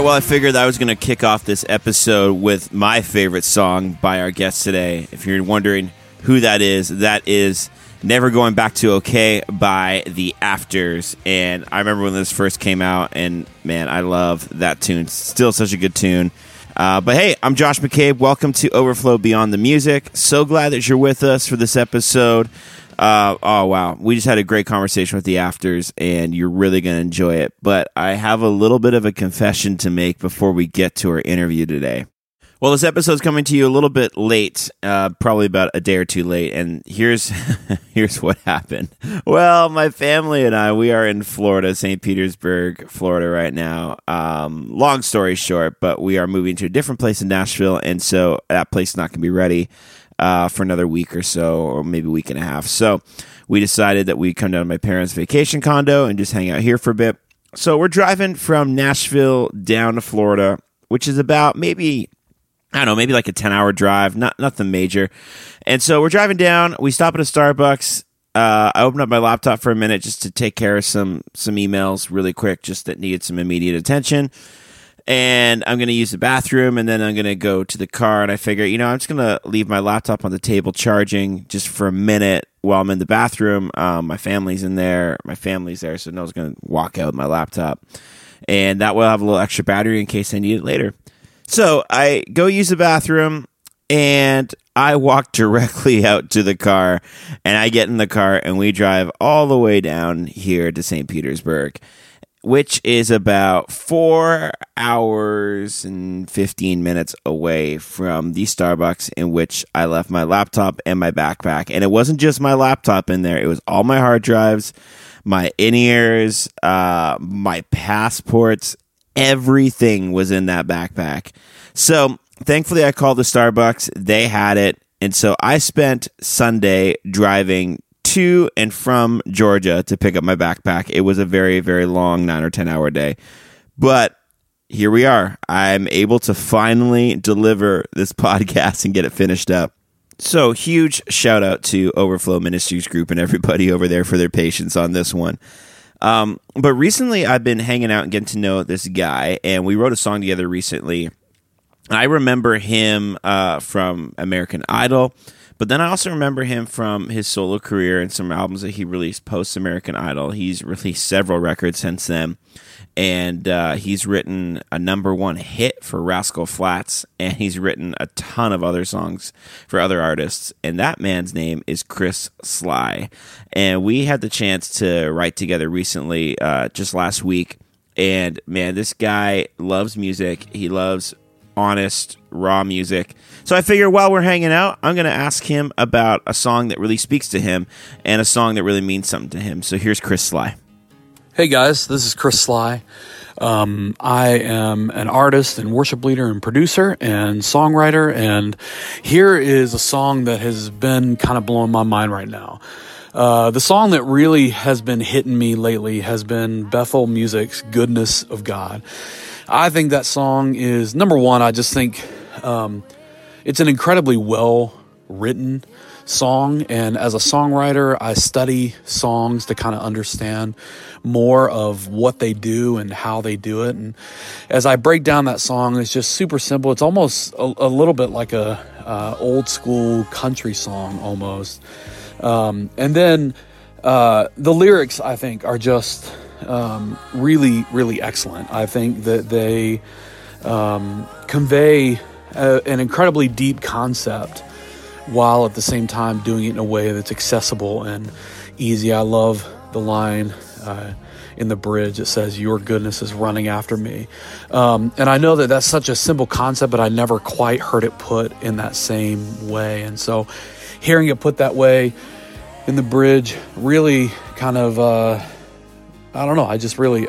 right, well, I figured I was going to kick off this episode with my favorite song by our guest today. If you're wondering who that is Never Going Back to Okay by The Afters. And I remember when this first came out, and man, I love that tune. Still such a good tune. But hey, I'm Josh McCabe. Welcome to Overflow Beyond the Music. So glad that you're with us for this episode. Oh, wow. We just had a great conversation with The Afters, and you're really going to enjoy it. But I have a little bit of a confession to make before we get to our interview today. Well, this episode's coming to you a little bit late, probably about a day or two late, and here's what happened. Well, my family and I, we are in Florida, St. Petersburg, Florida right now. Long story short, but we are moving to a different place in Nashville, and so that place is not going to be ready for another week or so, or maybe a week and a half. So we decided that we'd come down to my parents' vacation condo and just hang out here for a bit. So we're driving from Nashville down to Florida, which is about maybe... I don't know, maybe like a 10-hour drive, nothing major. And so we're driving down. We stop at a Starbucks. I opened up my laptop for a minute just to take care of some emails really quick, just that needed some immediate attention. And I'm going to use the bathroom, and then I'm going to go to the car. And I figure, I'm just going to leave my laptop on the table charging just for a minute while I'm in the bathroom. My family's there, so no one's going to walk out with my laptop. And that will have a little extra battery in case I need it later. So I go use the bathroom, and I walk directly out to the car, and I get in the car, and we drive all the way down here to St. Petersburg, which is about 4 hours and 15 minutes away from the Starbucks in which I left my laptop and my backpack. And it wasn't just my laptop in there. It was all my hard drives, my in-ears, my passports. Everything was in that backpack. So thankfully, I called the Starbucks. They had it. And so I spent Sunday driving to and from Georgia to pick up my backpack. It was a very, very long 9 or 10 hour day. But here we are. I'm able to finally deliver this podcast and get it finished up. So huge shout out to Overflow Ministries Group and everybody over there for their patience on this one. But recently I've been hanging out and getting to know this guy, and we wrote a song together recently. I remember him from American Idol, but then I also remember him from his solo career and some albums that he released post-American Idol. He's released several records since then, and he's written a #1 hit for Rascal Flatts, and he's written a ton of other songs for other artists, and that man's name is Chris Sligh. And we had the chance to write together recently, just last week, and man, this guy loves music. He loves honest, raw music. So I figure while we're hanging out, I'm going to ask him about a song that really speaks to him and a song that really means something to him. So here's Chris Sligh. Hey guys, this is Chris Sligh. I am an artist and worship leader and producer and songwriter. And here is a song that has been kind of blowing my mind right now. The song that really has been hitting me lately has been Bethel Music's Goodness of God. I think that song is, #1, I just think it's an incredibly well-written song. And as a songwriter, I study songs to kind of understand more of what they do and how they do it. And as I break down that song, it's just super simple. It's almost a little bit like a old-school country song almost. And then the lyrics, I think, are just really, really excellent. I think that they convey an incredibly deep concept while at the same time doing it in a way that's accessible and easy. I love the line in the bridge that says, "Your goodness is running after me." And I know that that's such a simple concept, but I never quite heard it put in that same way. And so hearing it put that way in the bridge really kind of, I don't know, I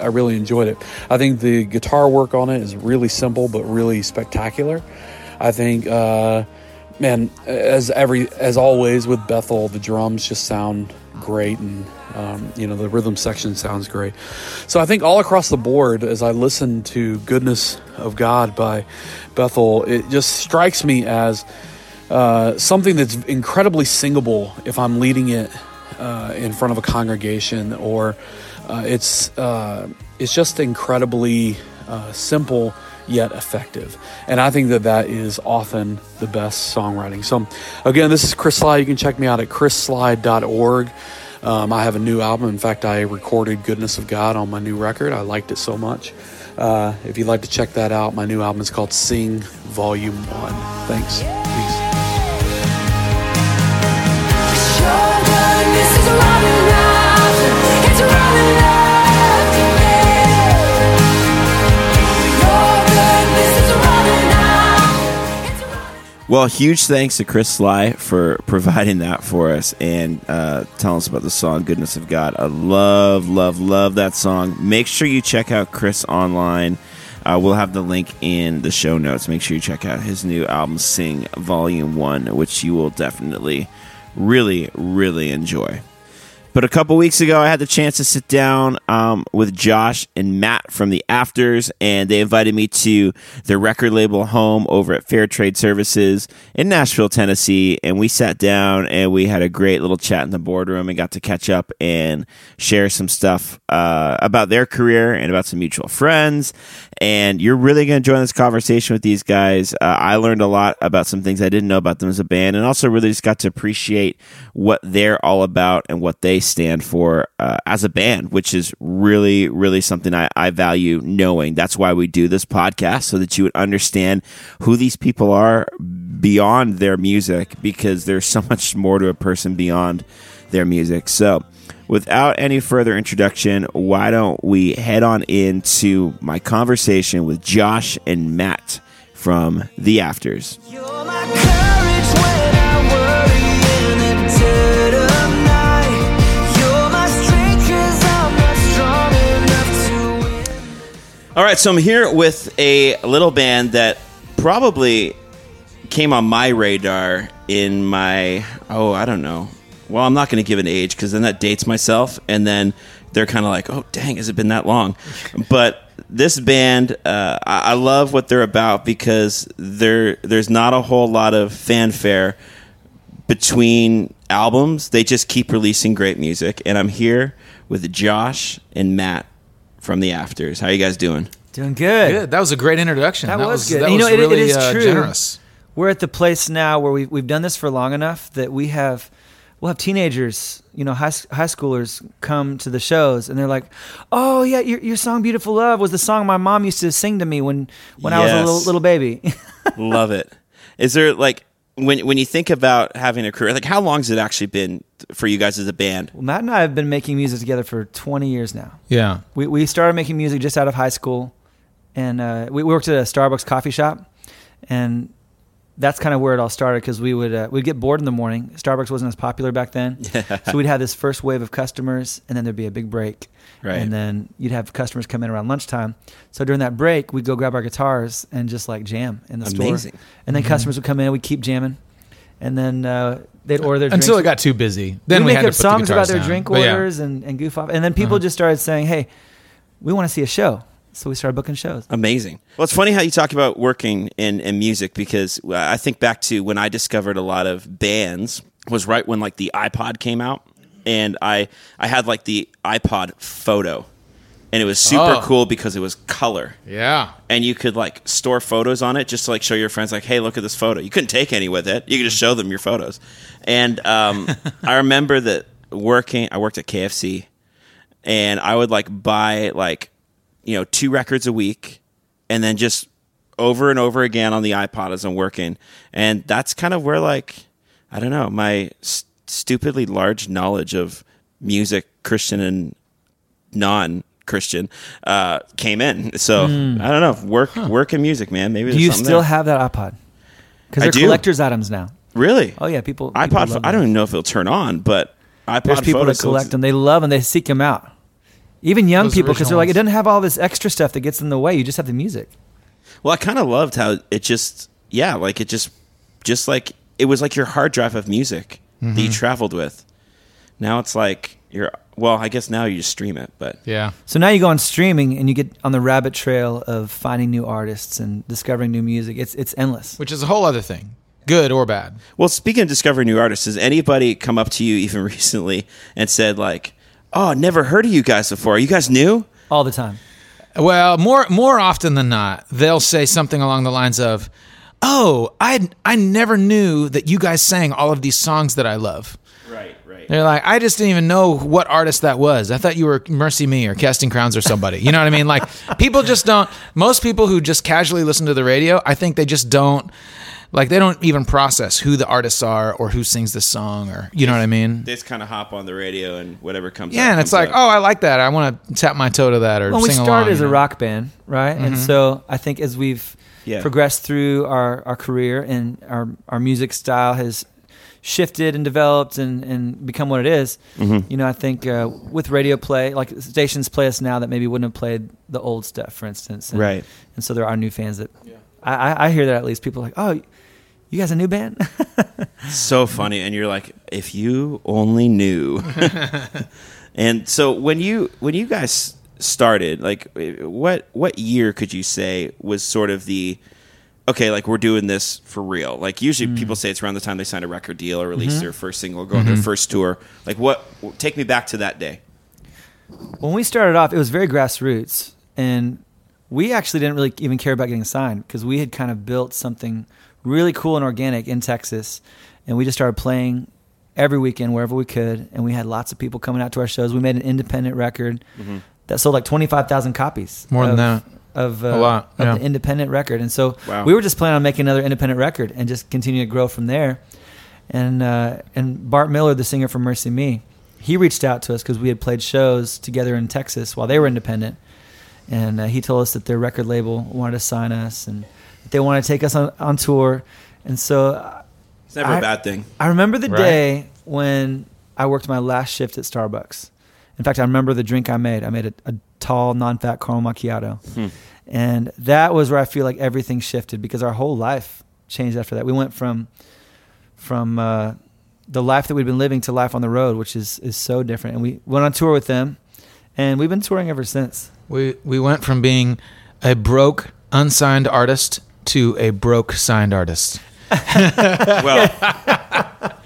really enjoyed it. I think the guitar work on it is really simple but really spectacular. I think, man, as always with Bethel, the drums just sound great, and the rhythm section sounds great. So I think all across the board, as I listen to Goodness of God by Bethel, it just strikes me as something that's incredibly singable if I'm leading it in front of a congregation, or it's just incredibly simple yet effective. And I think that that is often the best songwriting. So again, this is Chris Sligh. You can check me out at chrissligh.org. I have a new album. In fact, I recorded Goodness of God on my new record. I liked it so much. If you'd like to check that out, my new album is called Sing Volume 1. Thanks. Peace. Well, huge thanks to Chris Sligh for providing that for us and telling us about the song Goodness of God. I love, love, love that song. Make sure you check out Chris online. We'll have the link in the show notes. Make sure you check out his new album, Sing Volume 1, which you will definitely really, really enjoy. But a couple weeks ago, I had the chance to sit down with Josh and Matt from The Afters, and they invited me to their record label home over at Fair Trade Services in Nashville, Tennessee, and we sat down and we had a great little chat in the boardroom and got to catch up and share some stuff about their career and about some mutual friends, and you're really going to join this conversation with these guys. I learned a lot about some things I didn't know about them as a band, and also really just got to appreciate what they're all about and what they stand for as a band, which is really, really something I value knowing. That's why we do this podcast, so that you would understand who these people are beyond their music, because there's so much more to a person beyond their music. So without any further introduction, why don't we head on into my conversation with Josh and Matt from The Afters. You're my courage when I worry in the dead of All right, so I'm here with a little band that probably came on my radar in my, I don't know. Well, I'm not going to give an age because then that dates myself, and then they're kind of like, oh, dang, has it been that long? But this band, I love what they're about because there's not a whole lot of fanfare between albums. They just keep releasing great music, and I'm here with Josh and Matt from The Afters. How are you guys doing? Doing good. Good. That was a great introduction. That was good. That was really, it is true. Generous. We're at the place now where we've done this for long enough that we'll have teenagers, high schoolers come to the shows, and they're like, "Oh yeah, your song Beautiful Love was the song my mom used to sing to me when I was a little baby." Love it. Is there when you think about having a career, how long has it actually been for you guys as a band? Well, Matt and I have been making music together for 20 years now. Yeah. We started making music just out of high school, and we worked at a Starbucks coffee shop, and that's kind of where it all started, because we would we'd get bored in the morning. Starbucks wasn't as popular back then. So we'd have this first wave of customers, and then there'd be a big break. Right. And then you'd have customers come in around lunchtime. So during that break, we'd go grab our guitars and just jam in the store. Amazing. And then customers would come in, we'd keep jamming. And then they'd order their drinks. Until it got too busy. Then we had to put the guitars down. We'd make up songs about their drink orders and goof off. And then people just started saying, hey, we want to see a show. So we started booking shows. Amazing. Well, it's funny how you talk about working in music, because I think back to when I discovered a lot of bands was right when the iPod came out, and I had the iPod Photo, and it was super cool because it was color. Yeah. And you could store photos on it just to show your friends hey, look at this photo. You couldn't take any with it. You could just show them your photos. And I remember that I worked at KFC, and I would buy 2 records a week, and then just over and over again on the iPod as I'm working. And that's kind of where, I don't know, my stupidly large knowledge of music, Christian and non-Christian, came in. So, I don't know, work in music, man. Maybe do you still have that iPod? Because they're collector's items now. Really? Oh, yeah, people iPod, I don't even know if it'll turn on, but iPod There's people that collect them. They love them. They seek them out. Even young people, because they're it doesn't have all this extra stuff that gets in the way. You just have the music. Well, I kind of loved how it just, it was your hard drive of music that you traveled with. Now it's I guess now you just stream it, but. Yeah. So now you go on streaming and you get on the rabbit trail of finding new artists and discovering new music. It's endless. Which is a whole other thing. Good or bad. Well, speaking of discovering new artists, has anybody come up to you even recently and said, oh, never heard of you guys before. Are you guys new? All the time. Well, more often than not, they'll say something along the lines of, "Oh, I never knew that you guys sang all of these songs that I love." Right, right. They're like, "I just didn't even know what artist that was. I thought you were MercyMe or Casting Crowns or somebody." You know what I mean? Like, people just don't. Most people who just casually listen to the radio, I think they just don't. Like, they don't even process who the artists are or who sings this song, or you know what I mean? They just kind of hop on the radio and whatever comes up. Yeah, and it's like, oh, I like that. I want to tap my toe to that or sing along. Well, we started as a rock band, right? Mm-hmm. And so I think as we've progressed through our career and our music style has shifted and developed and become what it is, mm-hmm. you know, I think with radio play, like stations play us now that maybe wouldn't have played the old stuff, for instance. And, right. And so there are new fans that... Yeah. I hear that at least. People are like, oh, you guys a new band? So funny. And you're like, if you only knew. And so when you guys started, like what year could you say was sort of the, okay, like we're doing this for real? Like usually people say it's around the time they sign a record deal or release their first single, go on their first tour. Like take me back to that day. When we started off, it was very grassroots, and we actually didn't really even care about getting signed because we had kind of built something really cool and organic in Texas, and we just started playing every weekend wherever we could, and we had lots of people coming out to our shows. We made an independent record that sold like 25,000 copies. More than that, the independent record. And so we were just planning on making another independent record and just continue to grow from there. And Bart Miller, the singer from MercyMe, he reached out to us because we had played shows together in Texas while they were independent. And he told us that their record label wanted to sign us and that they wanted to take us on tour. And so... It's never a bad thing. I remember the day when I worked my last shift at Starbucks. In fact, I remember the drink I made. I made a tall, non-fat caramel macchiato. And that was where I feel like everything shifted, because our whole life changed after that. We went from the life that we'd been living to life on the road, which is so different. And we went on tour with them, and we've been touring ever since. We went from being a broke, unsigned artist to a broke, signed artist. Well,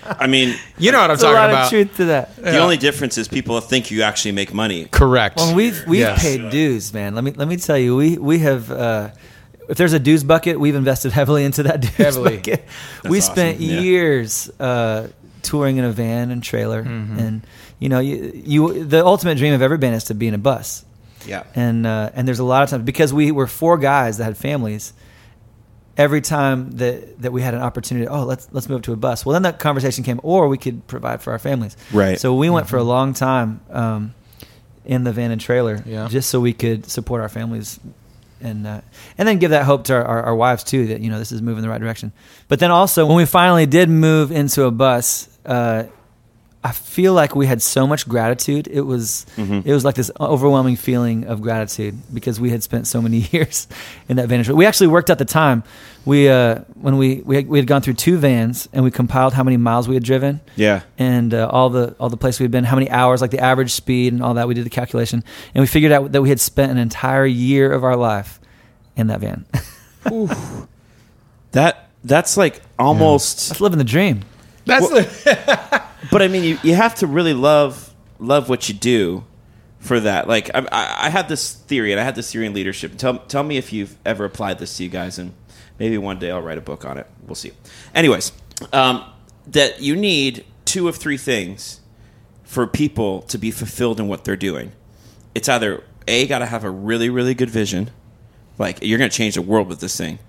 I mean... You know what I'm talking about. There's a lot of truth to that. The only difference is people think you actually make money. Correct. Well, we've paid dues, man. Let me tell you, we have... if there's a dues bucket, we've invested heavily into that dues bucket. We spent years touring in a van and trailer. And, you know, the ultimate dream of every band is to be in a bus. Yeah, and there's a lot of times, because we were four guys that had families, every time that we had an opportunity, let's move to a bus. Well, then that conversation came, or we could provide for our families. Right. So we went for a long time in the van and trailer, just so we could support our families, and then give that hope to our wives too, that, you know, this is moving in the right direction. But then also when we finally did move into a bus, I feel like we had so much gratitude. It was like this overwhelming feeling of gratitude because we had spent so many years in that van. We actually worked out the time. We had gone through two vans, and we compiled how many miles we had driven. Yeah. And all the places we had been, how many hours, like the average speed and all that. We did the calculation, and we figured out that we had spent an entire year of our life in that van. Oof. That's like almost... That's living the dream. But I mean, you have to really love what you do for that. Like I have this theory, and I had this theory in leadership. Tell me if you've ever applied this to you guys, and maybe one day I'll write a book on it. We'll see. Anyways, that you need two of three things for people to be fulfilled in what they're doing. It's either A, got to have a really, really good vision, like you're going to change the world with this thing.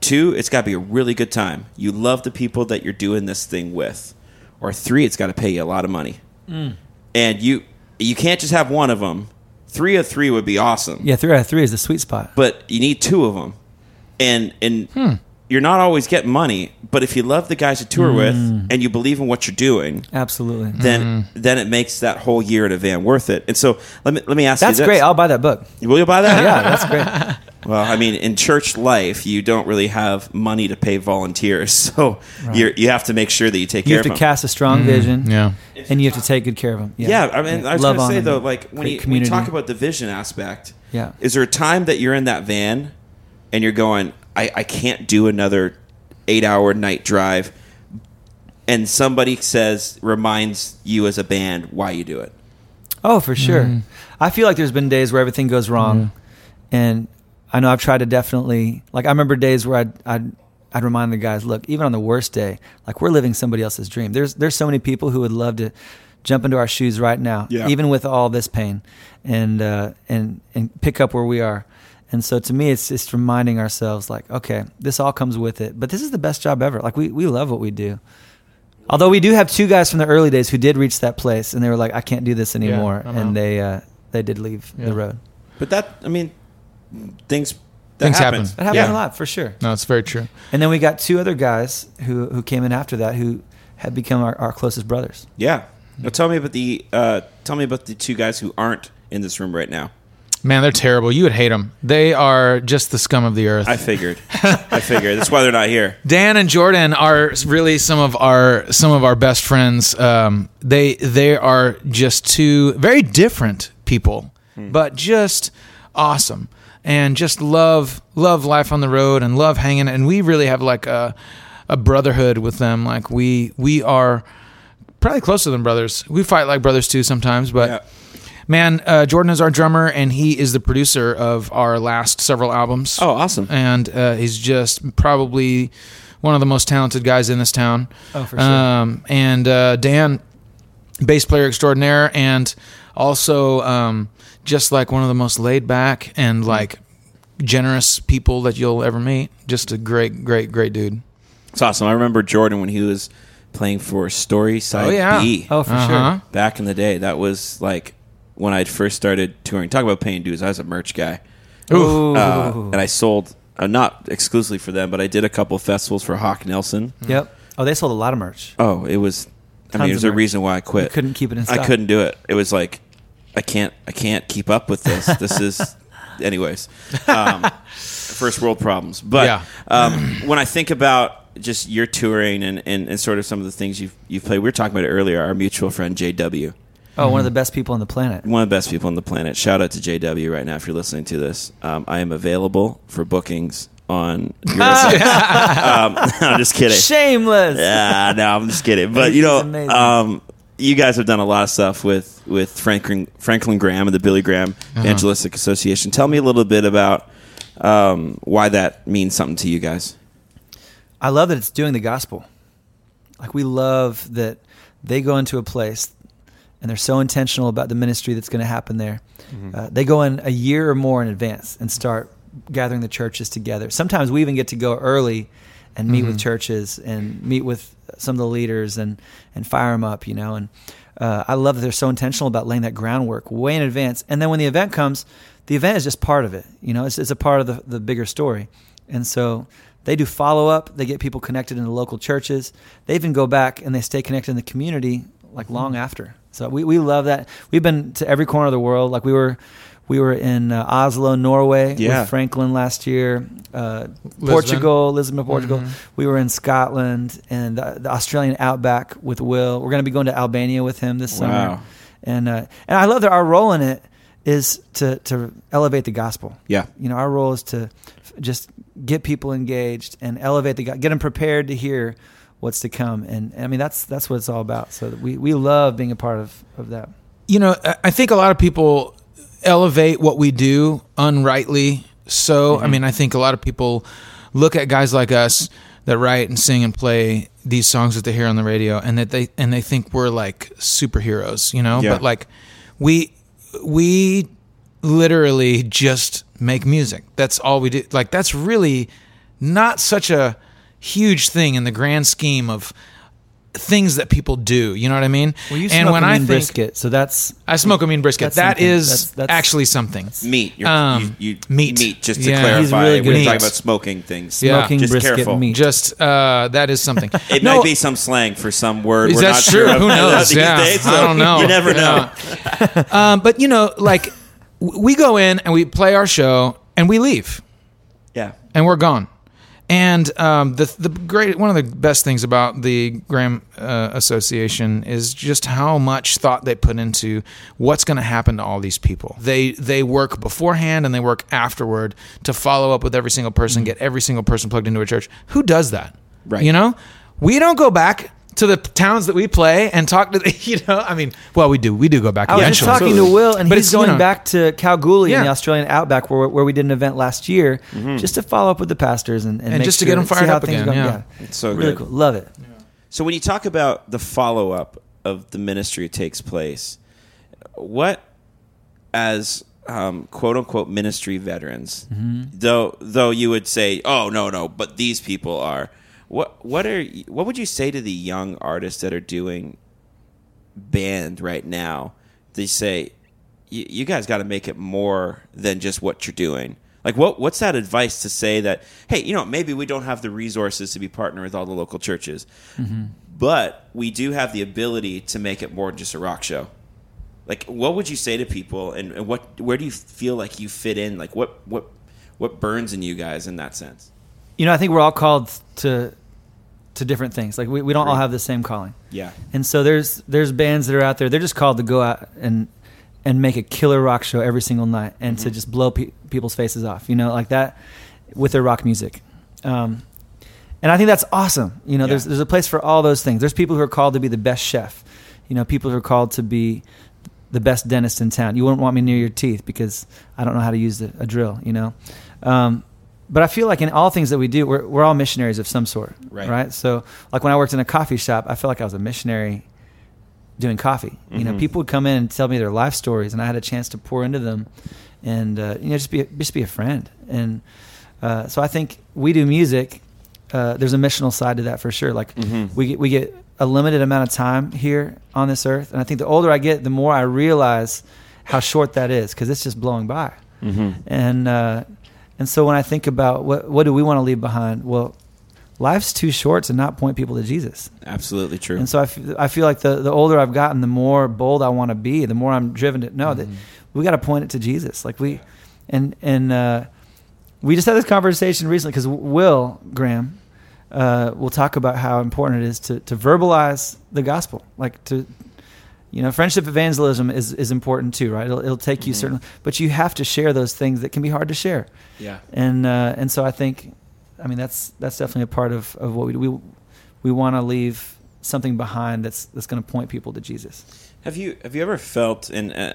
Two, it's got to be a really good time. You love the people that you're doing this thing with. Or three, it's got to pay you a lot of money. And you can't just have one of them. Three of three would be awesome. Yeah, three out of three is the sweet spot. But you need two of them. And you're not always getting money, but if you love the guys you tour with and you believe in what you're doing, absolutely, then it makes that whole year in a van worth it. And so let me ask you this. That's great. I'll buy that book. Will you buy that? Yeah, that's great. Well, I mean, in church life, you don't really have money to pay volunteers, so you have to make sure that you take care of them. You have to cast a strong vision, and you have to take good care of them. Yeah, I mean, I was going to say, though, like when you talk about the vision aspect, is there a time that you're in that van and you're going, I can't do another 8-hour night drive, and somebody reminds you as a band why you do it? Oh, for sure. I feel like there's been days where everything goes wrong. And I know I've tried to definitely, like, I remember days where I'd remind the guys, look, even on the worst day, like, we're living somebody else's dream. There's so many people who would love to jump into our shoes right now, yeah, even with all this pain, and pick up where we are. And so to me, it's just reminding ourselves, like, okay, this all comes with it, but this is the best job ever. Like, we love what we do. Although we do have two guys from the early days who did reach that place, and they were like, I can't do this anymore. Yeah, and they did leave the road. But that, I mean, things happen. That happens a lot, for sure. No, it's very true. And then we got two other guys who came in after that, who had become our closest brothers. Yeah. Now tell me about the two guys who aren't in this room right now. Man, they're terrible. You would hate them. They are just the scum of the earth. I figured. That's why they're not here. Dan and Jordan are really some of our best friends. They are just two very different people, but just awesome, and just love life on the road and love hanging. And we really have like a brotherhood with them. Like we are probably closer than brothers. We fight like brothers too sometimes, but. Yeah. Man, Jordan is our drummer, and he is the producer of our last several albums. Oh, awesome. And he's just probably one of the most talented guys in this town. Oh, for sure. And Dan, bass player extraordinaire, and also just like one of the most laid-back and like generous people that you'll ever meet. Just a great, great, great dude. It's awesome. I remember Jordan when he was playing for Story Side B. Oh, for sure. Back in the day, that was like... When I first started touring, talk about paying dues, I was a merch guy. Ooh. And I sold, not exclusively for them, but I did a couple of festivals for Hawk Nelson. Yep. Oh, they sold a lot of merch. Oh, it was, it was a reason why I quit. You couldn't keep it in stock. I couldn't do it. It was like, I can't keep up with this. This is, anyways, first world problems. But when I think about just your touring and sort of some of the things you've played, we were talking about it earlier, our mutual friend JW. Oh, one of the best people on the planet. One of the best people on the planet. Shout out to JW right now if you're listening to this. I am available for bookings on your I'm just kidding. Shameless. No, I'm just kidding. But, you know, you guys have done a lot of stuff with Franklin Graham and the Billy Graham Evangelistic Association. Tell me a little bit about why that means something to you guys. I love that it's doing the gospel. Like, we love that they go into a place... And they're so intentional about the ministry that's going to happen there. Mm-hmm. They go in a year or more in advance and start gathering the churches together. Sometimes we even get to go early and meet with churches and meet with some of the leaders and fire them up, you know. And I love that they're so intentional about laying that groundwork way in advance. And then when the event comes, the event is just part of it. You know, it's a part of the bigger story. And so... They do follow-up. They get people connected in the local churches. They even go back and they stay connected in the community like long after. So we love that. We've been to every corner of the world. Like we were in Oslo, Norway with Franklin last year, Lisbon, Portugal. Mm-hmm. We were in Scotland and the Australian outback with Will. We're going to be going to Albania with him this summer. And I love that our role in it is to elevate the gospel. Yeah. You know, our role is to just... get people engaged and elevate the guy, get them prepared to hear what's to come. And I mean, that's what it's all about. So we love being a part of that. You know, I think a lot of people elevate what we do unrightly. So, I mean, I think a lot of people look at guys like us that write and sing and play these songs that they hear on the radio and that they think we're like superheroes, you know, but like we literally just make music. That's all we do. Like, that's really not such a huge thing in the grand scheme of things that people do. You know what I mean? Well, you smoke a mean brisket, so that's... I smoke a mean brisket. That's actually something. Meat. Meat, just to clarify. Really, we're talking about smoking things. Yeah. Smoking just brisket, careful. Meat. Just, that is something. It might be some slang for some word. We're not sure. Who knows? I don't know. You never know. But, you know, like... We go in and we play our show and we leave. Yeah. And we're gone. And the great, one of the best things about the Graham Association is just how much thought they put into what's going to happen to all these people. They work beforehand and they work afterward to follow up with every single person, get every single person plugged into a church. Who does that? Right. You know, we don't go back to the towns that we play and talk to the, you know, I mean, well, we do go back. I was just talking to Will, and he's going back to Kalgoorlie in the Australian outback where we did an event last year, just to follow up with the pastors and just to get them fired up again. Yeah. It's so really cool. Love it. Yeah. So when you talk about the follow up of the ministry takes place, what as quote unquote ministry veterans, though you would say, oh no, but these people are. What would you say to the young artists that are doing band right now? They say, you guys got to make it more than just what you're doing. Like, what's that advice to say that, hey, you know, maybe we don't have the resources to be partnering with all the local churches, but we do have the ability to make it more than just a rock show. Like, what would you say to people, and where do you feel like you fit in? Like, what burns in you guys in that sense? You know, I think we're all called to different things. Like we don't all have the same calling. Yeah. And so there's bands that are out there. They're just called to go out and make a killer rock show every single night and to just blow people's faces off. You know, like that with their rock music. And I think that's awesome. You know, there's a place for all those things. There's people who are called to be the best chef. You know, people who are called to be the best dentist in town. You wouldn't want me near your teeth because I don't know how to use a drill. You know. But I feel like in all things that we do, we're all missionaries of some sort, right? So like when I worked in a coffee shop, I felt like I was a missionary doing coffee. You know, people would come in and tell me their life stories, and I had a chance to pour into them and, you know, just be a friend. And so I think we do music. There's a missional side to that for sure. Like we get a limited amount of time here on this earth. And I think the older I get, the more I realize how short that is because it's just blowing by. And so when I think about what do we want to leave behind, well, life's too short to not point people to Jesus. Absolutely true. And so I feel like the older I've gotten, the more bold I want to be, the more I'm driven to know that we got to point it to Jesus. Like we just had this conversation recently because Will Graham will talk about how important it is to verbalize the gospel, like to. You know, friendship evangelism is important too, right? It'll take you certainly, but you have to share those things that can be hard to share. Yeah. And so I think, I mean, that's definitely a part of what we do. We want to leave something behind that's going to point people to Jesus. Have you ever felt, and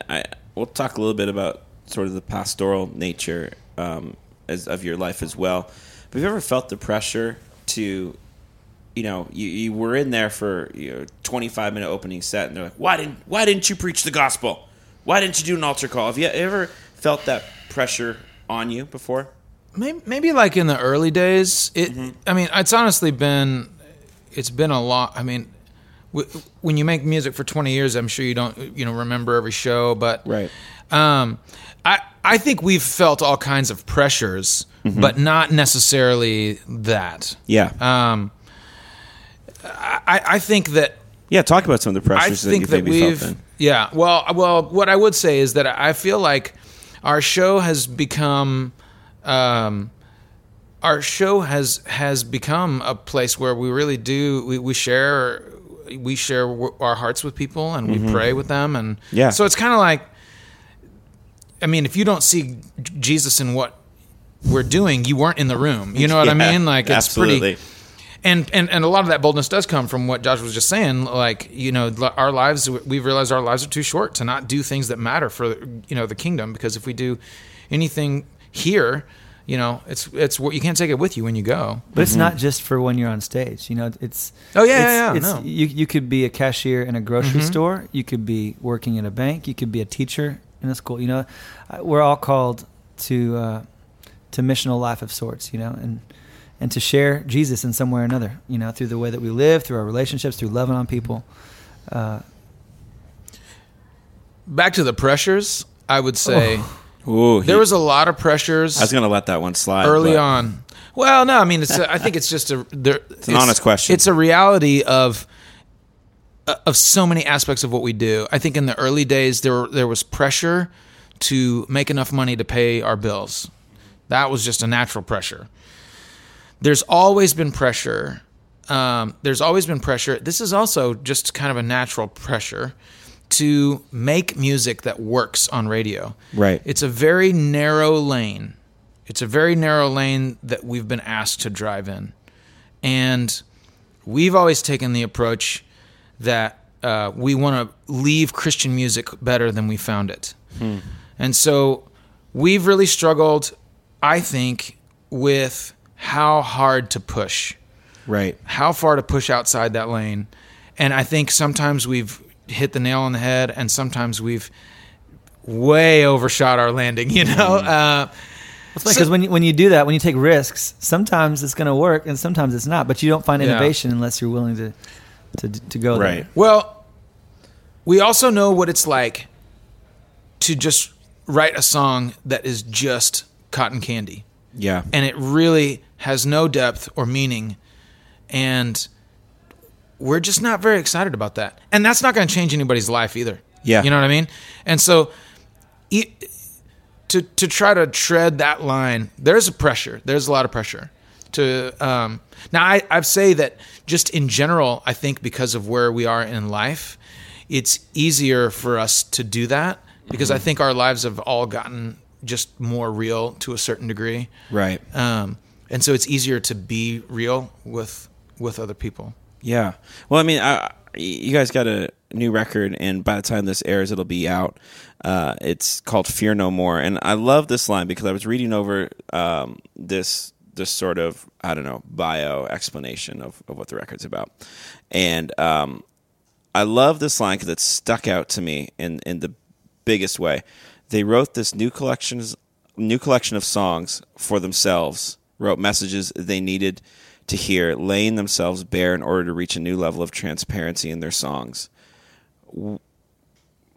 we'll talk a little bit about sort of the pastoral nature of your life as well, but have you ever felt the pressure to... You know, you were in there for a 25-minute opening set, and they're like, "Why didn't you preach the gospel? Why didn't you do an altar call?" Have you ever felt that pressure on you before? Maybe like in the early days. I mean, it's honestly been a lot. I mean, when you make music for 20 years, I'm sure you don't remember every show, but I think we've felt all kinds of pressures, but not necessarily that. Yeah. I think that... Yeah, talk about some of the pressures that you've felt then. Yeah, well, what I would say is that I feel like our show has become... our show has become a place where we really do... We share our hearts with people, and we pray with them. And so it's kind of like... I mean, if you don't see Jesus in what we're doing, you weren't in the room. You know what I mean? Like, it's absolutely. Pretty... And a lot of that boldness does come from what Josh was just saying. Like, you know, our lives, we've realized our lives are too short to not do things that matter for, you know, the kingdom. Because if we do anything here, you know, it's you can't take it with you when you go. But it's not just for when you're on stage. You know, it's no. You could be a cashier in a grocery store. You could be working in a bank. You could be a teacher in a school. You know, we're all called to missional life of sorts. You know, and to share Jesus in some way or another, you know, through the way that we live, through our relationships, through loving on people. Back to the pressures, I would say there was a lot of pressures. I was going to let that one slide early on. Well, no, I mean, I think it's just an honest question. It's a reality of so many aspects of what we do. I think in the early days there was pressure to make enough money to pay our bills. That was just a natural pressure. There's always been pressure. This is also just kind of a natural pressure to make music that works on radio. Right. It's a very narrow lane. It's a very narrow lane that we've been asked to drive in. And We've always taken the approach that we want to leave Christian music better than we found it. And so we've really struggled, I think, with how hard to push. Right. How far to push outside that lane. And I think sometimes we've hit the nail on the head, and sometimes we've way overshot our landing, you know? That's funny, because so, when you do that, when you take risks, sometimes it's going to work and sometimes it's not. But you don't find innovation unless you're willing to go there. Well, we also know what it's like to just write a song that is just cotton candy. Yeah. And it really has no depth or meaning. And we're just not very excited about that. And that's not going to change anybody's life either. Yeah. You know what I mean? And so to try to tread that line, there's a pressure. There's a lot of pressure. Now, I'd say that just in general, I think because of where we are in life, it's easier for us to do that because I think our lives have all gotten just more real to a certain degree. Right. And so it's easier to be real with other people. Yeah. Well, I mean, you guys got a new record, and by the time this airs, it'll be out. It's called Fear No More. And I love this line because I was reading over this sort of, I don't know, bio explanation of what the record's about. And I love this line because it stuck out to me in the biggest way. They wrote this new collection of songs for themselves, wrote messages they needed to hear, laying themselves bare in order to reach a new level of transparency in their songs.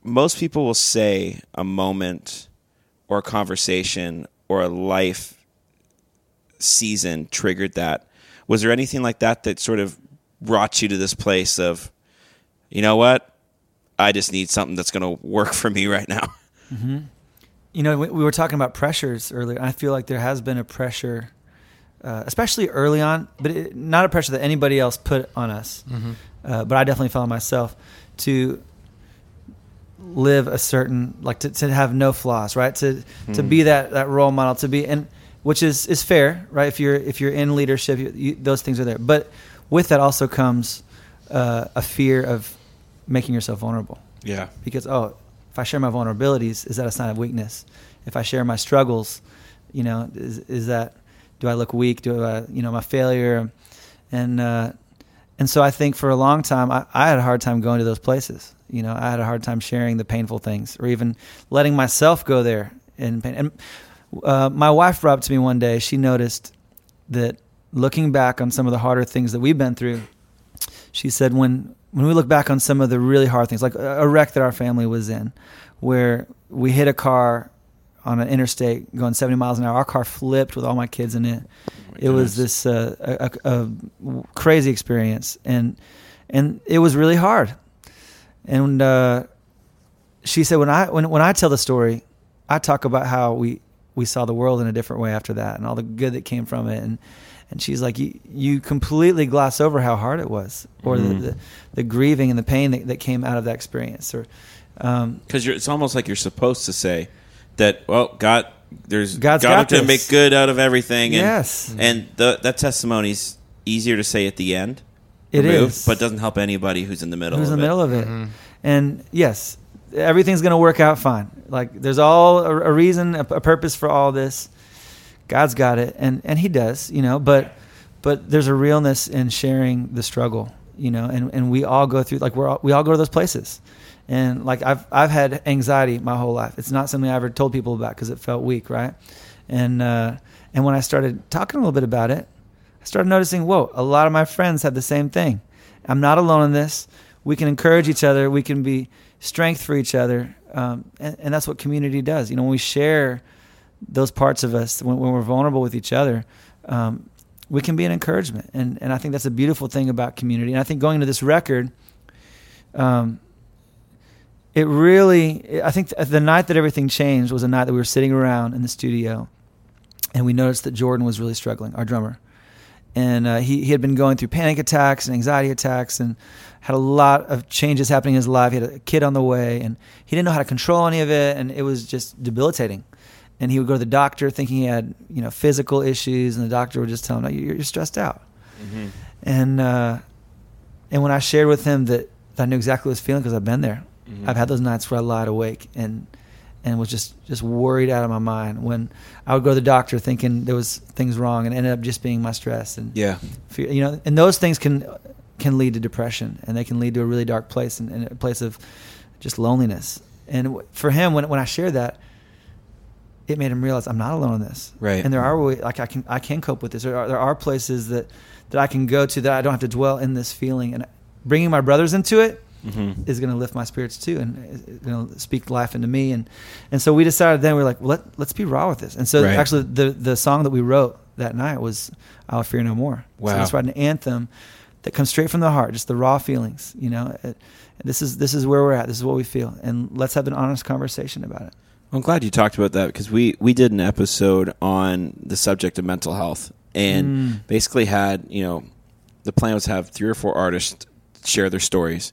Most people will say a moment or a conversation or a life season triggered that. Was there anything like that that sort of brought you to this place of, you know what, I just need something that's going to work for me right now? Mm-hmm. You know, we were talking about pressures earlier. I feel like there has been a pressure... especially early on, but not a pressure that anybody else put on us. Mm-hmm. But I definitely found myself to live a certain, like to have no flaws, right? To be that role model, to be, and which is fair, right? If you're in leadership, those things are there. But with that also comes a fear of making yourself vulnerable. Yeah. Because if I share my vulnerabilities, is that a sign of weakness? If I share my struggles, you know, is that? Do I look weak? Do I, my failure? And so I think for a long time, I had a hard time going to those places. You know, I had a hard time sharing the painful things or even letting myself go there in pain. And my wife brought up to me one day, she noticed that looking back on some of the harder things that we've been through, she said, when we look back on some of the really hard things, like a wreck that our family was in, where we hit a car on an interstate going 70 miles an hour. Our car flipped with all my kids in it. It was this a crazy experience, and it was really hard. And she said, when I tell the story, I talk about how we saw the world in a different way after that and all the good that came from it. And she's like, you completely gloss over how hard it was, or the grieving and the pain that came out of that experience. Or because it's almost like you're supposed to say, that, well, God's going to make good out of everything. And, yes. And that testimony's easier to say at the end. It is. But doesn't help anybody who's in the middle of it. Mm-hmm. And yes, everything's going to work out fine. Like, there's all a reason, a purpose for all this. God's got it. And he does, you know. But there's a realness in sharing the struggle, you know. And we all go through, like, we all go to those places. And like I've had anxiety my whole life. It's not something I ever told people about because it felt weak, right? And when I started talking a little bit about it, I started noticing, whoa, a lot of my friends have the same thing. I'm not alone in this. We can encourage each other. We can be strength for each other. And that's what community does. You know, when we share those parts of us, when we're vulnerable with each other, we can be an encouragement. And I think that's a beautiful thing about community. And I think going into this record, it really, I think the night that everything changed was a night that we were sitting around in the studio and we noticed that Jordan was really struggling, our drummer. And he had been going through panic attacks and anxiety attacks and had a lot of changes happening in his life. He had a kid on the way and he didn't know how to control any of it, and it was just debilitating. And he would go to the doctor thinking he had, physical issues, and the doctor would just tell him, no, you're stressed out. Mm-hmm. And And when I shared with him that I knew exactly what I was feeling because I've been there. Mm-hmm. I've had those nights where I lied awake and was just worried out of my mind. When I would go to the doctor thinking there was things wrong and ended up just being my stress. And yeah, fear, you know, and those things can lead to depression, and they can lead to a really dark place and a place of just loneliness. And for him, when I shared that, it made him realize I'm not alone in this. Right. And there are ways, like I can cope with this. There are places that I can go to that I don't have to dwell in this feeling. And bringing my brothers into it, mm-hmm, is going to lift my spirits too, and speak life into me. And so we decided then, we were like, well, let's be raw with this. And so Actually the song that we wrote that night was "I'll Fear No More." Wow. So that's right, an anthem that comes straight from the heart, just the raw feelings. You know, this is where we're at. This is what we feel, and let's have an honest conversation about it. I'm glad you talked about that, because we did an episode on the subject of mental health, and basically had, you know, the plan was to have 3 or 4 artists share their stories.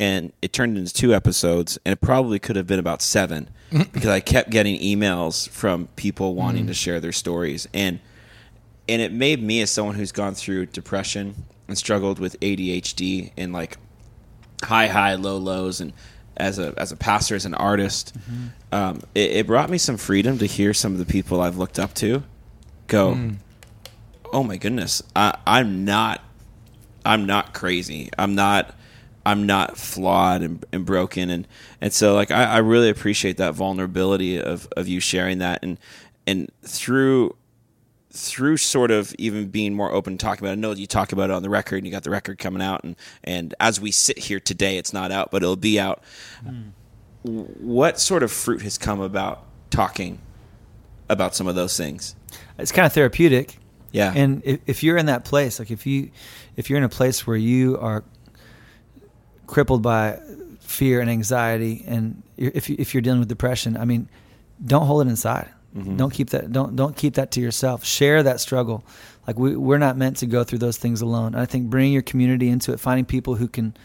And it turned into 2 episodes, and it probably could have been about 7 because I kept getting emails from people wanting to share their stories. And it made me, as someone who's gone through depression and struggled with ADHD and like high, low lows, and as a pastor, as an artist, mm-hmm, it brought me some freedom to hear some of the people I've looked up to go, oh my goodness, I'm not crazy. I'm not flawed and broken. And so like, I really appreciate that vulnerability of you sharing that. And through sort of even being more open to talking about it. I know you talk about it on the record, and you got the record coming out. And as we sit here today, it's not out, but it'll be out. Mm. What sort of fruit has come about talking about some of those things? It's kind of therapeutic. Yeah. And if you're in that place, like if you're in a place where you are crippled by fear and anxiety, and if you're dealing with depression, I mean, don't hold it inside. Mm-hmm. Don't keep that to yourself. Share that struggle. Like we're not meant to go through those things alone. I think bringing your community into it, finding people who can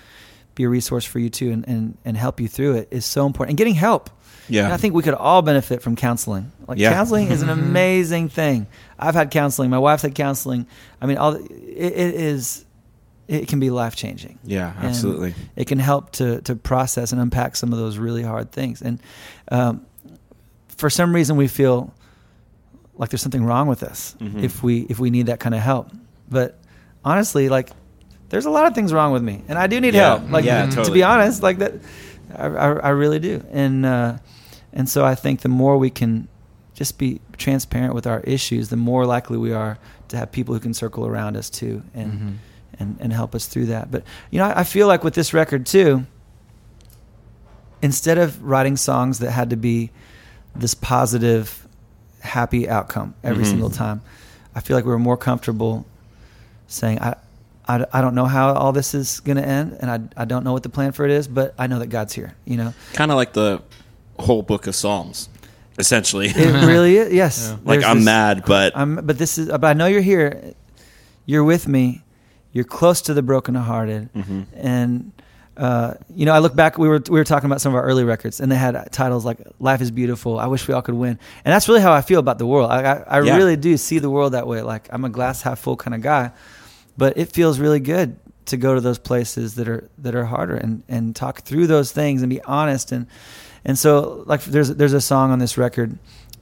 be a resource for you too, and help you through it, is so important. And getting help. Yeah. And I think we could all benefit from counseling. Like Counseling is an amazing thing. I've had counseling. My wife's had counseling. I mean, it can be life-changing. Yeah, absolutely. And it can help to process and unpack some of those really hard things. And for some reason, we feel like there's something wrong with us, mm-hmm, if we need that kind of help. But honestly, like, there's a lot of things wrong with me, and I do need help. Like, totally. To be honest, like that, I really do. And so I think the more we can just be transparent with our issues, the more likely we are to have people who can circle around us too, and mm-hmm, and help us through that. But, you know, I feel like with this record too, instead of writing songs that had to be this positive, happy outcome every mm-hmm single time, I feel like we were more comfortable saying, I don't know how all this is going to end, and I don't know what the plan for it is, but I know that God's here, you know? Kind of like the whole book of Psalms, essentially. It really is, yes. Yeah. Like, I'm mad, but I know you're here. You're with me. You're close to the brokenhearted, mm-hmm, and you know, I look back. We were talking about some of our early records, and they had titles like "Life is Beautiful," "I Wish We All Could Win," and that's really how I feel about the world. I really do see the world that way. Like, I'm a glass half full kind of guy, but it feels really good to go to those places that are harder and talk through those things and be honest. And so, like, there's a song on this record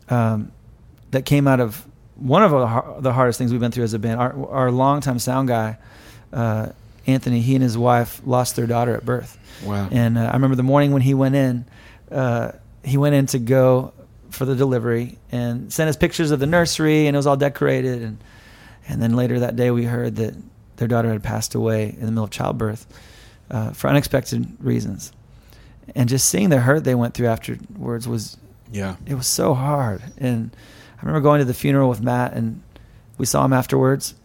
that came out of one of the hardest things we've been through as a band. Our longtime sound guy, Anthony, he and his wife lost their daughter at birth. Wow. And I remember the morning when he went in to go for the delivery, and sent us pictures of the nursery, and it was all decorated. And then later that day we heard that their daughter had passed away in the middle of childbirth for unexpected reasons. And just seeing the hurt they went through afterwards it was so hard. And I remember going to the funeral with Matt, and we saw him afterwards.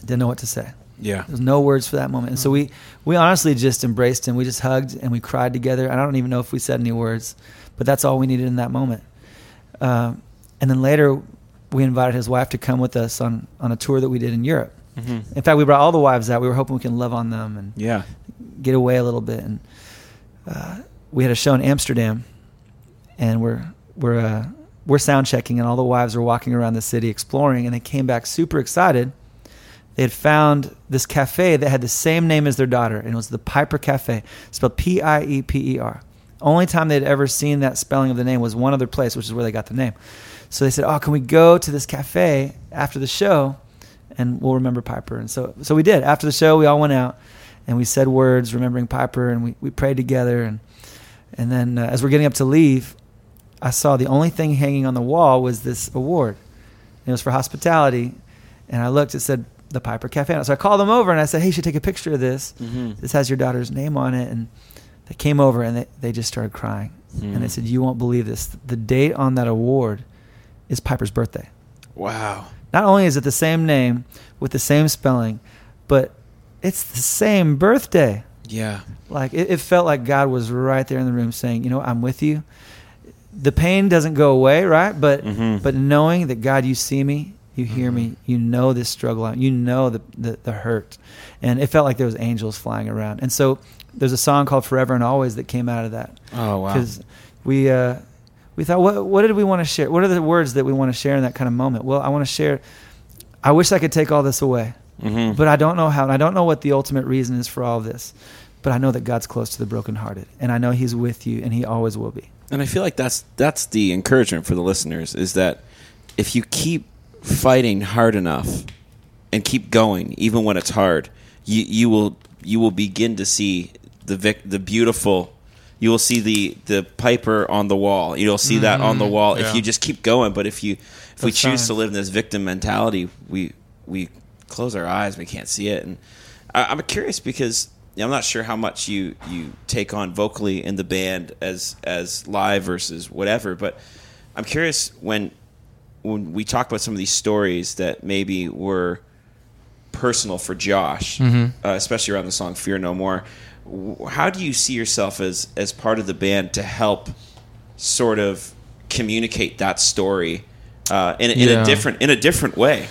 Didn't know what to say. Yeah. There's no words for that moment. And so we honestly just embraced him. We just hugged and we cried together. I don't even know if we said any words, but that's all we needed in that moment. And then later we invited his wife to come with us on a tour that we did in Europe. Mm-hmm. In fact, we brought all the wives out. We were hoping we can love on them and get away a little bit. And we had a show in Amsterdam, and we're sound checking, and all the wives were walking around the city exploring, and they came back super excited. they had found this cafe that had the same name as their daughter, and it was the Piper Cafe, spelled P-I-E-P-E-R. Only time they'd ever seen that spelling of the name was one other place, which is where they got the name. So they said, oh, can we go to this cafe after the show, and we'll remember Piper. And so we did. After the show, we all went out, and we said words remembering Piper, and we prayed together. And then as we're getting up to leave, I saw the only thing hanging on the wall was this award. And it was for hospitality. And I looked, it said the Piper Cafe. So I called them over, and I said, hey, you should take a picture of this. Mm-hmm. This has your daughter's name on it. And they came over, and they just started crying. Mm. And they said, you won't believe this. The date on that award is Piper's birthday. Wow. Not only is it the same name with the same spelling, but it's the same birthday. Yeah. Like it felt like God was right there in the room saying, you know, I'm with you. The pain doesn't go away, right? But knowing that, God, you see me, you hear me, you know this struggle, you know the hurt. And it felt like there was angels flying around. And so there's a song called Forever and Always that came out of that. Oh, wow. Because we thought, what did we want to share? What are the words that we want to share in that kind of moment? Well, I want to share, I wish I could take all this away. Mm-hmm. But I don't know how, and I don't know what the ultimate reason is for all of this. But I know that God's close to the brokenhearted, and I know He's with you, and He always will be. And I feel like that's the encouragement for the listeners, is that if you keep fighting hard enough and keep going, even when it's hard, you will begin to see the beautiful. You will see the Piper on the wall. You'll see that on the wall if you just keep going. But if we choose to live in this victim mentality, we close our eyes, we can't see it. And I'm curious, because I'm not sure how much you take on vocally in the band as live versus whatever, but I'm curious when we talk about some of these stories that maybe were personal for Josh, especially around the song Fear No More, how do you see yourself as part of the band to help sort of communicate that story in a different way?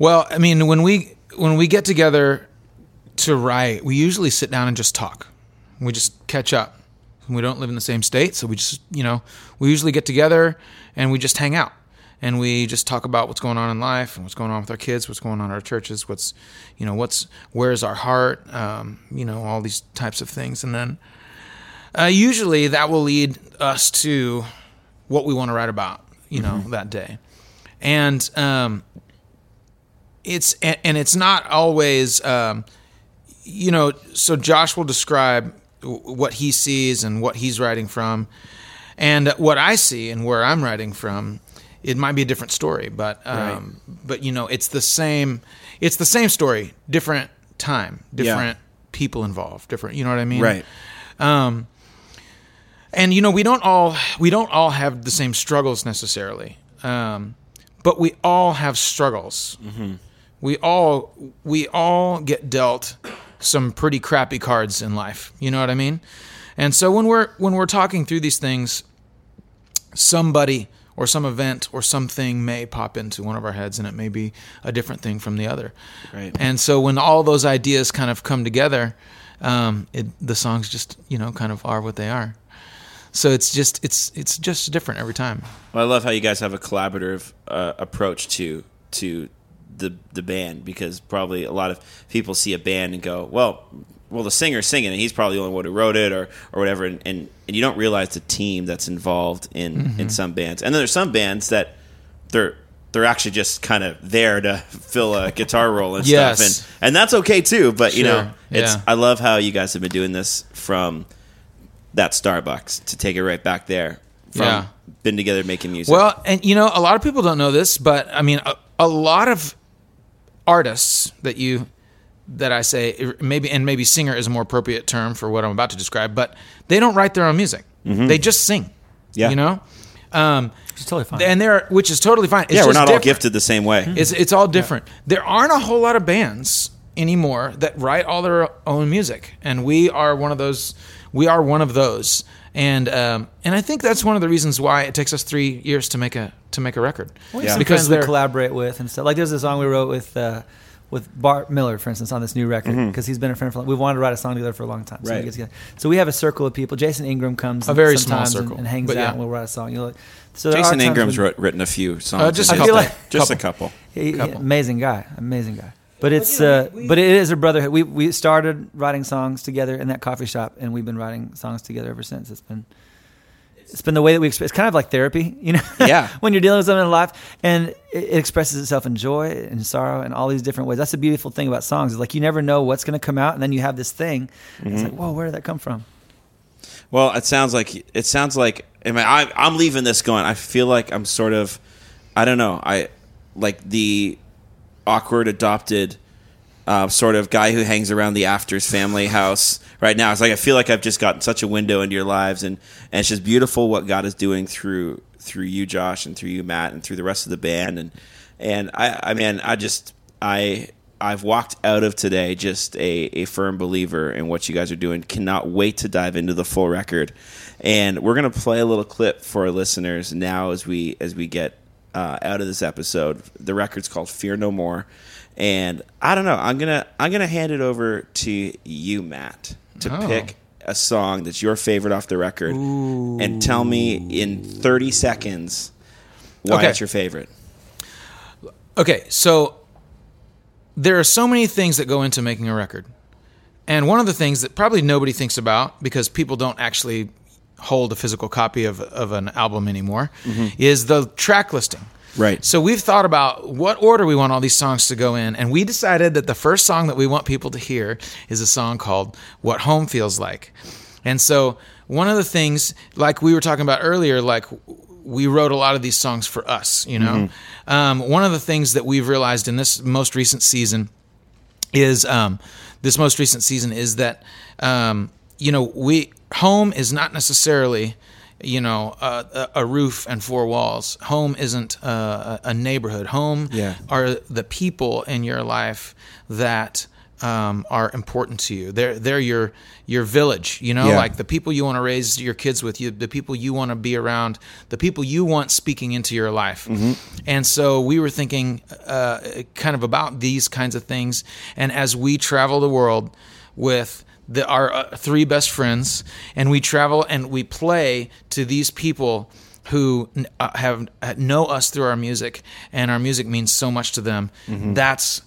Well, I mean, when we get together to write, we usually sit down and just talk. We just catch up. We don't live in the same state, so we just, we usually get together and we just hang out. And we just talk about what's going on in life and what's going on with our kids, what's going on in our churches, where's our heart, all these types of things. And then usually that will lead us to what we want to write about, that day. And it's not always, so Josh will describe what he sees and what he's writing from, and what I see and where I'm writing from. It might be a different story, but it's the same story, different time, different people involved, different. You know what I mean? Right. We don't all have the same struggles necessarily, but we all have struggles. Mm-hmm. We all get dealt some pretty crappy cards in life. You know what I mean? And so when we're talking through these things, somebody or some event or something may pop into one of our heads, and it may be a different thing from the other. Right. And so when all those ideas kind of come together, the songs just kind of are what they are. So it's just different every time. Well, I love how you guys have a collaborative approach to the band, because probably a lot of people see a band and go, well the singer's singing and he's probably the only one who wrote it or whatever, and you don't realize the team that's involved in some bands. And then there's some bands that they're actually just kind of there to fill a guitar role and yes. stuff, and that's okay too, but sure. I love how you guys have been doing this from that Starbucks to take it right back there from been together making music. Well, and a lot of people don't know this, but I mean a lot of artists that I say maybe singer is a more appropriate term for what I'm about to describe, but they don't write their own music. Mm-hmm. They just sing. Yeah. Which is totally fine. And which is totally fine. It's we're not all gifted the same way. Mm-hmm. It's all different. Yeah. There aren't a whole lot of bands anymore that write all their own music, and we are one of those. And I think that's one of the reasons why it takes us 3 years to make a record. Well, yeah. Because we collaborate with and stuff. Like there's a song we wrote with Bart Miller, for instance, on this new record, because he's been a friend for a long time. We've wanted to write a song together for a long time. So, we have a circle of people. Jason Ingram comes and hangs out, and we'll write a song. So Jason Ingram's written a few songs. Just a couple. Amazing guy. But it's but it is a brotherhood. We started writing songs together in that coffee shop, and we've been writing songs together ever since. It's been the way that we express. It's kind of like therapy, you know. Yeah. When you're dealing with something in life, and it expresses itself in joy and sorrow and all these different ways. That's the beautiful thing about songs. Is like you never know what's going to come out, and then you have this thing. Mm-hmm. It's like, whoa, where did that come from? Well, it sounds like. I mean, I'm leaving this going. I feel like I'm sort of, I don't know. I like the awkward adopted sort of guy who hangs around the Afters family house right now. It's like I feel like I've just gotten such a window into your lives, and it's just beautiful what God is doing through you, Josh, and through you, Matt, and through the rest of the band. And I've walked out of today just a firm believer in what you guys are doing. Cannot wait to dive into the full record. And we're going to play a little clip for our listeners now as we get out of this episode. The record's called Fear No More. And I don't know, I'm going to hand it over to you, Matt, to pick a song that's your favorite off the record. Ooh. And tell me in 30 seconds why it's your favorite. Okay, so there are so many things that go into making a record. And one of the things that probably nobody thinks about, because people don't actually hold a physical copy of an album anymore, mm-hmm. is the track listing. Right. So we've thought about what order we want all these songs to go in, and we decided that the first song that we want people to hear is a song called What Home Feels Like. And so one of the things, like we were talking about earlier, like we wrote a lot of these songs for us, you know. Mm-hmm. One of the things that we've realized in this most recent season is that you know, home is not necessarily, you know, a roof and four walls. Home isn't a neighborhood. Home are the people in your life that are important to you. They're your village, you know, like the people you want to raise your kids with, the people you want to be around, the people you want speaking into your life. Mm-hmm. And so we were thinking kind of about these kinds of things. And as we travel the world with our three best friends, and we travel and we play to these people who know us through our music, and our music means so much to them. Mm-hmm. That's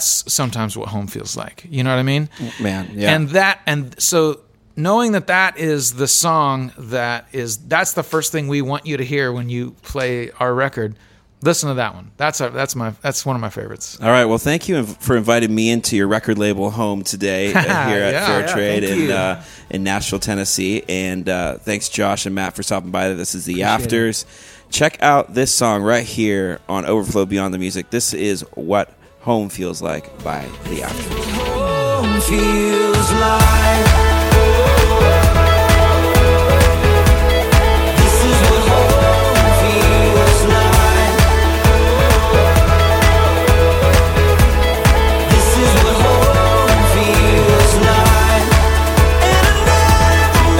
sometimes what home feels like. You know what I mean? Man, yeah. And so knowing that is the song that's the first thing we want you to hear when you play our record. Listen to that one. That's one of my favorites. All right. Well, thank you for inviting me into your record label home today here at Fair Trade in Nashville, Tennessee. And thanks, Josh and Matt, for stopping by. This is The Afters. Check out this song right here on Overflow Beyond the Music. This is What Home Feels Like by The Afters. Home feels like.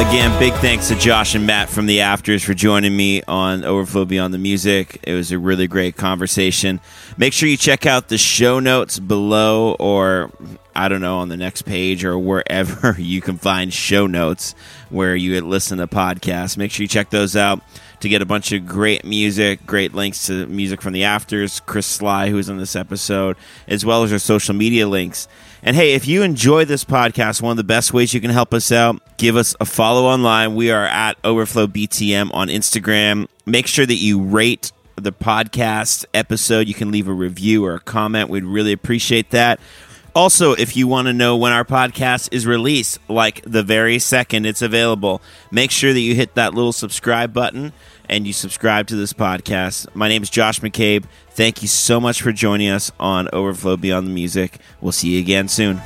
Again, big thanks to Josh and Matt from The Afters for joining me on Overflow Beyond the Music. It was a really great conversation. Make sure you check out the show notes below, or I don't know, on the next page or wherever you can find show notes where you listen to podcasts. Make sure you check those out to get a bunch of great music, great links to music from The Afters, Chris Sligh, who was on this episode, as well as our social media links. And hey, if you enjoy this podcast, one of the best ways you can help us out, give us a follow online. We are at OverflowBTM on Instagram. Make sure that you rate the podcast episode. You can leave a review or a comment. We'd really appreciate that. Also, if you want to know when our podcast is released, like the very second it's available, make sure that you hit that little subscribe button and you subscribe to this podcast. My name is Josh McCabe. Thank you so much for joining us on Overflow Beyond the Music. We'll see you again soon.